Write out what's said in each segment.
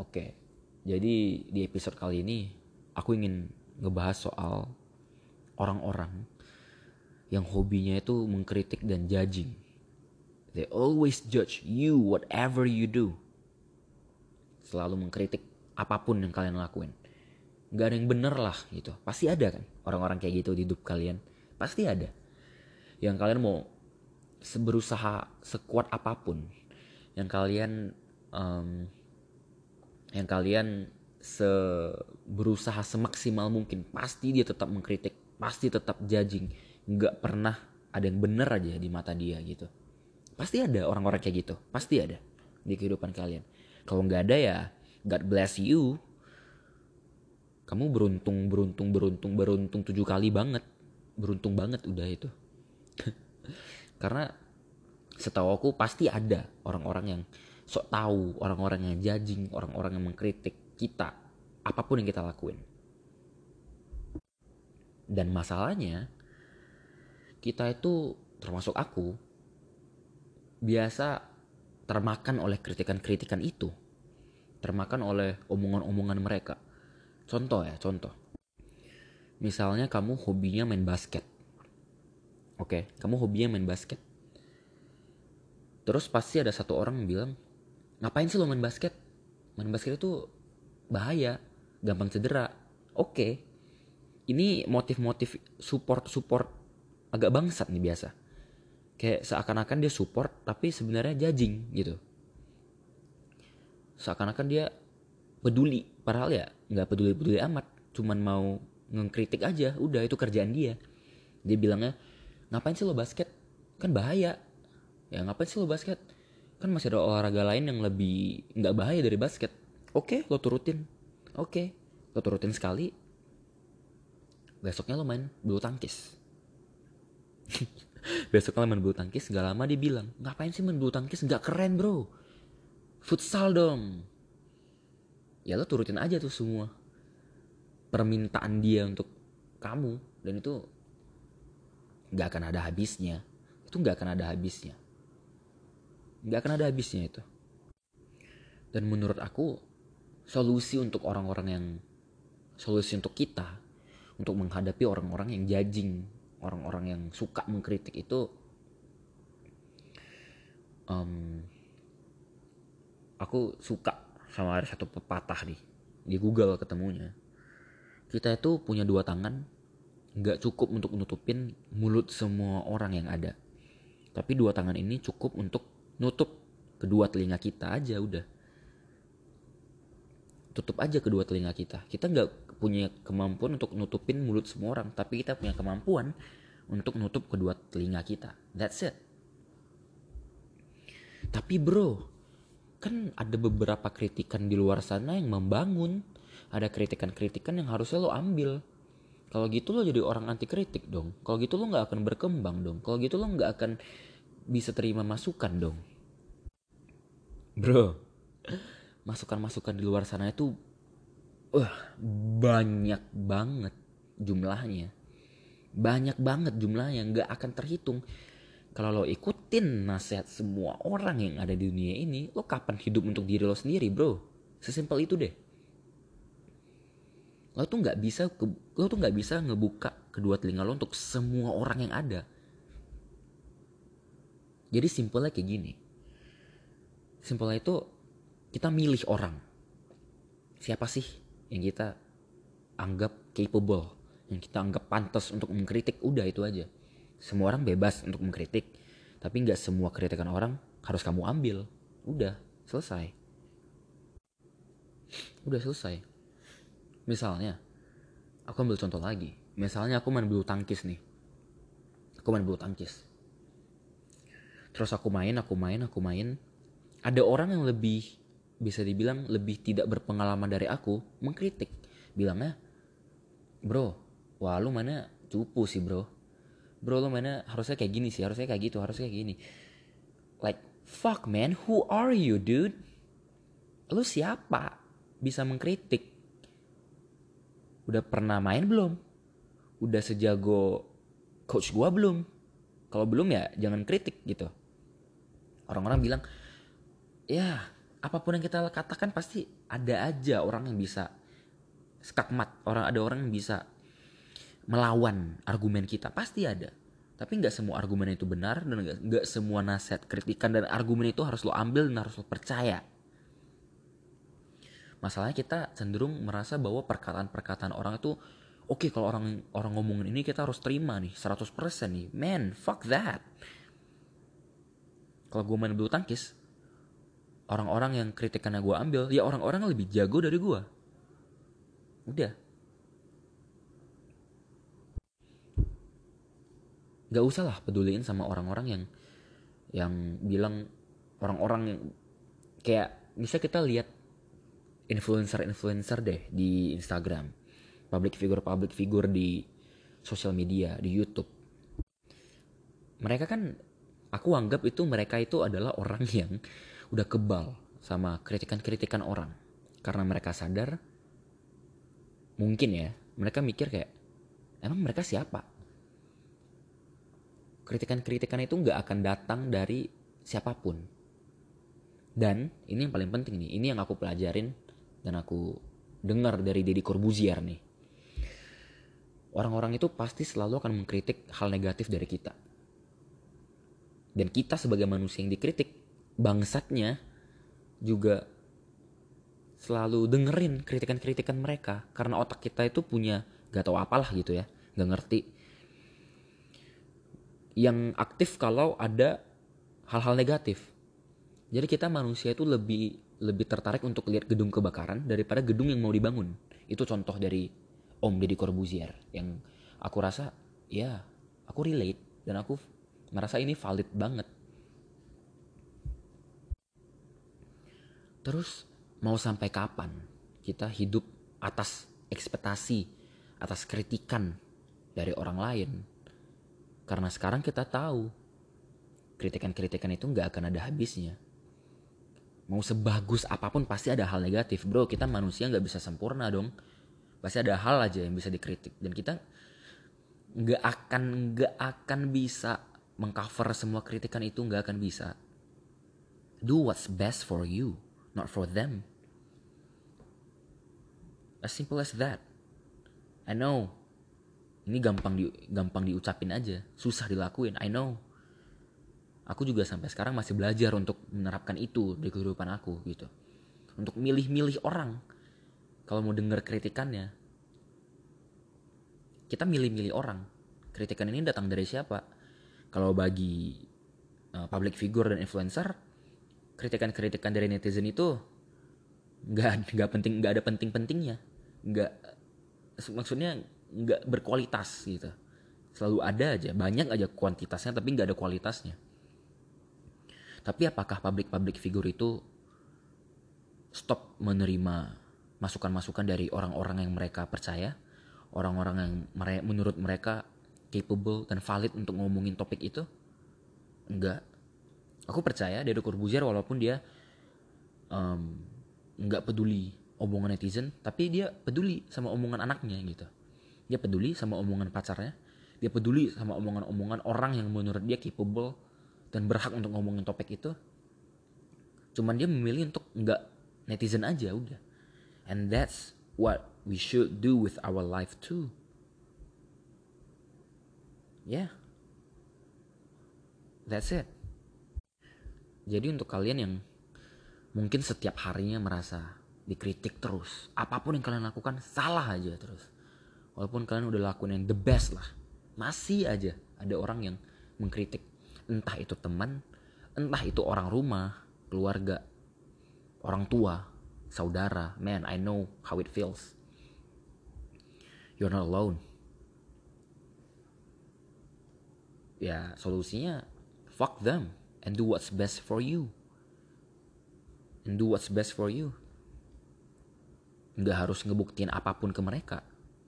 Oke, jadi di episode kali ini aku ingin ngebahas soal orang-orang yang hobinya itu mengkritik dan judging. They always judge you whatever you do. Selalu mengkritik apapun yang kalian lakuin. Gak ada yang bener lah gitu. Pasti ada kan orang-orang kayak gitu di hidup kalian. Pasti ada. Yang kalian mau berusaha sekuat apapun, yang kalian berusaha semaksimal mungkin, pasti dia tetap mengkritik, pasti tetap judging. Nggak pernah ada yang bener aja di mata dia gitu. Pasti ada orang-orang kayak gitu, pasti ada di kehidupan kalian. Kalau nggak ada ya God bless you. Kamu beruntung 7 kali banget. Beruntung banget udah itu. Karena setahu aku pasti ada orang-orang yang sok tahu, orang-orang yang judging, orang-orang yang mengkritik kita, apapun yang kita lakuin. Dan masalahnya, kita itu termasuk aku biasa termakan oleh kritikan-kritikan itu, termakan oleh omongan-omongan mereka. Contoh. Misalnya kamu hobinya main basket. Oke, kamu hobinya main basket. Terus pasti ada satu orang yang bilang, ngapain sih lo main basket? Main basket itu bahaya, gampang cedera. Oke, ini motif-motif support agak bangsat nih biasa. Kayak seakan-akan dia support tapi sebenarnya judging gitu. Seakan-akan dia peduli, padahal ya gak peduli-peduli amat. Cuman mau ngekritik aja, udah itu kerjaan dia. Dia bilangnya, ngapain sih lo basket? Kan bahaya. Ya ngapain sih lo basket? Kan masih ada olahraga lain yang lebih gak bahaya dari basket. Oke, lo turutin. Oke, lo turutin sekali. Besoknya lo main bulu tangkis. Besoknya lo main bulu tangkis, gak lama dia bilang, ngapain sih main bulu tangkis? Gak keren bro. Futsal dong. Ya lo turutin aja tuh semua permintaan dia untuk kamu. Dan itu gak akan ada habisnya. Itu gak akan ada habisnya. Itu. Dan menurut aku solusi untuk kita, untuk menghadapi orang-orang yang judging, orang-orang yang suka mengkritik itu, aku suka sama ada satu pepatah nih di Google ketemunya. Kita itu punya 2 tangan, gak cukup untuk nutupin mulut semua orang yang ada, tapi 2 tangan ini cukup untuk nutup kedua telinga kita aja udah. Tutup aja kedua telinga kita. Kita gak punya kemampuan untuk nutupin mulut semua orang. Tapi kita punya kemampuan untuk nutup kedua telinga kita. That's it. Tapi bro, kan ada beberapa kritikan di luar sana yang membangun. Ada kritikan-kritikan yang harusnya lo ambil. Kalau gitu lo jadi orang anti kritik dong. Kalau gitu lo gak akan berkembang dong. Kalau gitu lo gak akan bisa terima masukan dong. Bro, masukan-masukan di luar sana itu banyak banget jumlahnya. Gak akan terhitung. Kalau lo ikutin nasihat semua orang yang ada di dunia ini, lo kapan hidup untuk diri lo sendiri bro? Sesimpel itu deh. Lo tuh gak bisa ngebuka kedua telinga lo untuk semua orang yang ada. Jadi simpelnya kayak gini. Simpelnya itu kita milih orang. Siapa sih yang kita anggap capable, yang kita anggap pantas untuk mengkritik, udah itu aja. Semua orang bebas untuk mengkritik, tapi gak semua kritikan orang harus kamu ambil. Udah selesai. Misalnya, aku ambil contoh lagi. Misalnya aku main bulu tangkis nih. Terus aku main. Ada orang yang lebih, bisa dibilang lebih tidak berpengalaman dari aku, mengkritik. Bilangnya, bro, wah lu mainnya cupu sih bro. Bro lu mainnya harusnya kayak gini sih, harusnya kayak gitu, harusnya kayak gini. Like, fuck man, who are you dude? Lu siapa bisa mengkritik? Udah pernah main belum? Udah sejago coach gua belum? Kalau belum ya jangan kritik gitu. Orang-orang bilang, ya apapun yang kita katakan pasti ada aja orang yang bisa skakmat, ada orang yang bisa melawan argumen kita, pasti ada. Tapi nggak semua argumen itu benar, dan nggak semua nasihat, kritikan dan argumen itu harus lo ambil dan harus lo percaya. Masalahnya kita cenderung merasa bahwa perkataan-perkataan orang itu, oke, kalau orang ngomongin ini kita harus terima nih 100% nih. Man, fuck that. Kalau gue main bulu tangkis, orang-orang yang kritikannya gue ambil, ya orang-orang lebih jago dari gue. Udah. Gak usah lah peduliin sama orang-orang yang bilang, orang-orang yang kayak, bisa kita lihat influencer deh di Instagram, public figure di sosial media, di YouTube. Mereka kan, aku anggap itu mereka itu adalah orang yang udah kebal sama kritikan-kritikan orang. Karena mereka sadar, mungkin ya, mereka mikir kayak, emang mereka siapa? Kritikan-kritikan itu gak akan datang dari siapapun. Dan ini yang paling penting nih, ini yang aku pelajarin dan aku dengar dari Deddy Corbuzier nih. Orang-orang itu pasti selalu akan mengkritik hal negatif dari kita. Dan kita sebagai manusia yang dikritik, bangsatnya juga selalu dengerin kritikan-kritikan mereka. Karena otak kita itu punya gak tahu apalah gitu ya, gak ngerti. Yang aktif kalau ada hal-hal negatif. Jadi kita manusia itu lebih tertarik untuk lihat gedung kebakaran daripada gedung yang mau dibangun. Itu contoh dari Om Deddy Corbuzier yang aku rasa ya aku relate dan aku merasa ini valid banget. Terus mau sampai kapan kita hidup atas ekspektasi, atas kritikan dari orang lain? Karena sekarang kita tahu kritikan-kritikan itu nggak akan ada habisnya. Mau sebagus apapun pasti ada hal negatif, bro. Kita manusia nggak bisa sempurna dong. Pasti ada hal aja yang bisa dikritik dan kita nggak akan bisa mengcover semua kritikan itu, nggak akan bisa. Do what's best for you, not for them. As simple as that. I know. Ini gampang diucapin aja, susah dilakuin. I know. Aku juga sampai sekarang masih belajar untuk menerapkan itu di kehidupan aku gitu. Untuk milih-milih orang kalau mau dengar kritikannya. Kita milih-milih orang. Kritikan ini datang dari siapa? Kalau bagi public figure dan influencer, kritikan-kritikan dari netizen itu nggak ada penting-pentingnya, maksudnya nggak berkualitas gitu. Selalu ada aja, banyak aja kuantitasnya tapi nggak ada kualitasnya. Tapi apakah public figure itu stop menerima masukan-masukan dari orang-orang yang mereka percaya, orang-orang yang menurut mereka capable dan valid untuk ngomongin topik itu? Enggak. Aku percaya Deddy Corbuzier walaupun dia gak peduli omongan netizen. Tapi dia peduli sama omongan anaknya gitu. Dia peduli sama omongan pacarnya. Dia peduli sama omongan-omongan orang yang menurut dia capable dan berhak untuk ngomongin topik itu. Cuman dia memilih untuk gak netizen aja udah. And that's what we should do with our life too. Yeah. That's it. Jadi untuk kalian yang mungkin setiap harinya merasa dikritik terus, apapun yang kalian lakukan salah aja terus. Walaupun kalian udah lakuin yang the best lah, masih aja ada orang yang mengkritik. Entah itu teman, entah itu orang rumah, keluarga, orang tua, saudara. Man, I know how it feels. You're not alone. Ya, solusinya fuck them. And do what's best for you. Nggak harus ngebuktiin apapun ke mereka.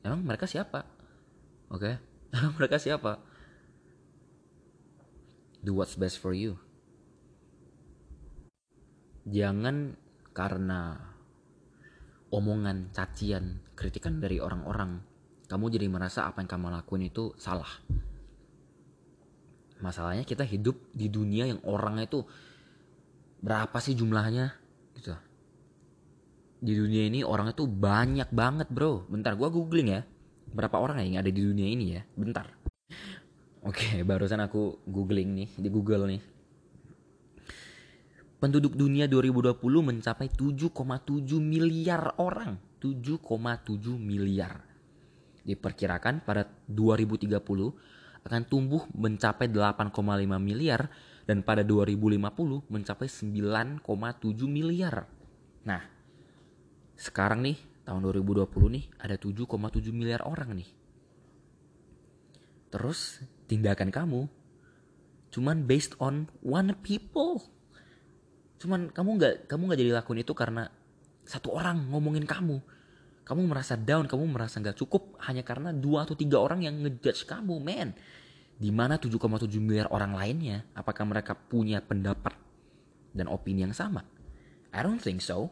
Emang mereka siapa? Oke? Emang mereka siapa? Do what's best for you. Jangan karena omongan, cacian, kritikan dari orang-orang, kamu jadi merasa apa yang kamu lakuin itu salah. Masalahnya kita hidup di dunia yang orangnya itu berapa sih jumlahnya? gitu. Di dunia ini orangnya tuh banyak banget, bro. Bentar, gue googling ya. Berapa orang yang ada di dunia ini ya. Bentar. Oke, barusan aku googling nih. Di Google nih. Penduduk dunia 2020 mencapai 7,7 miliar orang. 7,7 miliar. Diperkirakan pada 2030 akan tumbuh mencapai 8,5 miliar. Dan pada 2050 mencapai 9,7 miliar. Nah, sekarang nih, tahun 2020 nih, ada 7,7 miliar orang nih. Terus, tindakan kamu cuman based on one people. Cuman kamu gak jadi lakuin itu karena satu orang ngomongin kamu. Kamu merasa down, kamu merasa gak cukup hanya karena 2 atau 3 orang yang ngejudge kamu, man. Di mana 7,7 miliar orang lainnya, apakah mereka punya pendapat dan opini yang sama? I don't think so.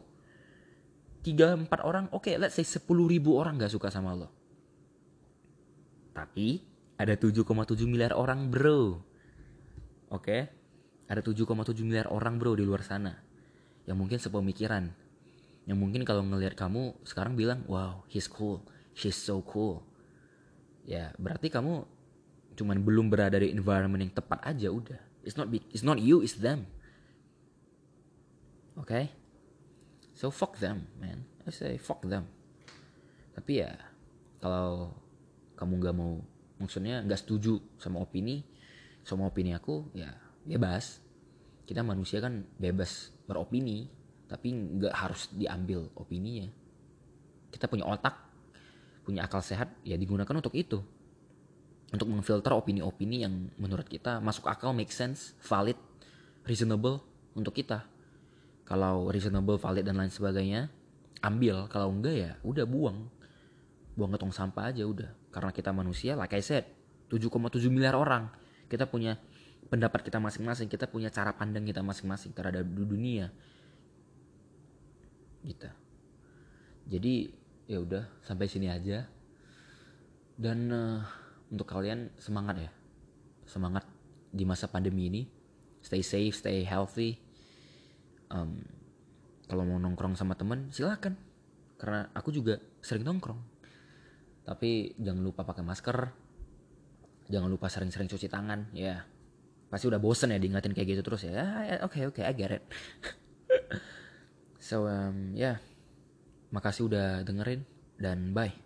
3-4 orang, okay, let's say 10,000 orang gak suka sama lo. Tapi ada 7,7 miliar orang, bro. Okay? Ada 7,7 miliar orang, bro, di luar sana. Yang mungkin sepemikiran. Yang mungkin kalau ngelihat kamu sekarang bilang, wow, he's cool, she's so cool. Ya, berarti kamu cuman belum berada di environment yang tepat aja udah. It's not you, it's them. Okay? So fuck them, man. I say fuck them. Tapi ya, kalau kamu gak mau, maksudnya gak setuju sama opini aku, ya bebas. Kita manusia kan bebas beropini, tapi gak harus diambil opininya. Kita punya otak, punya akal sehat, ya digunakan untuk itu. Untuk memfilter opini-opini yang menurut kita masuk akal, make sense, valid, reasonable untuk kita. Kalau reasonable, valid, dan lain sebagainya, ambil. Kalau enggak ya udah buang. Buang ke tong sampah aja udah. Karena kita manusia, like I said, 7,7 miliar orang. Kita punya pendapat kita masing-masing. Kita punya cara pandang kita masing-masing terhadap dunia. Gitu. Jadi ya udah sampai sini aja. Dan... untuk kalian semangat ya. Semangat di masa pandemi ini. Stay safe, stay healthy. Kalau mau nongkrong sama teman silakan. Karena aku juga sering nongkrong. Tapi jangan lupa pakai masker. Jangan lupa sering-sering cuci tangan. Ya. Pasti udah bosen ya diingatin kayak gitu terus ya. Okay, I get it. So, ya. Makasih udah dengerin. Dan bye.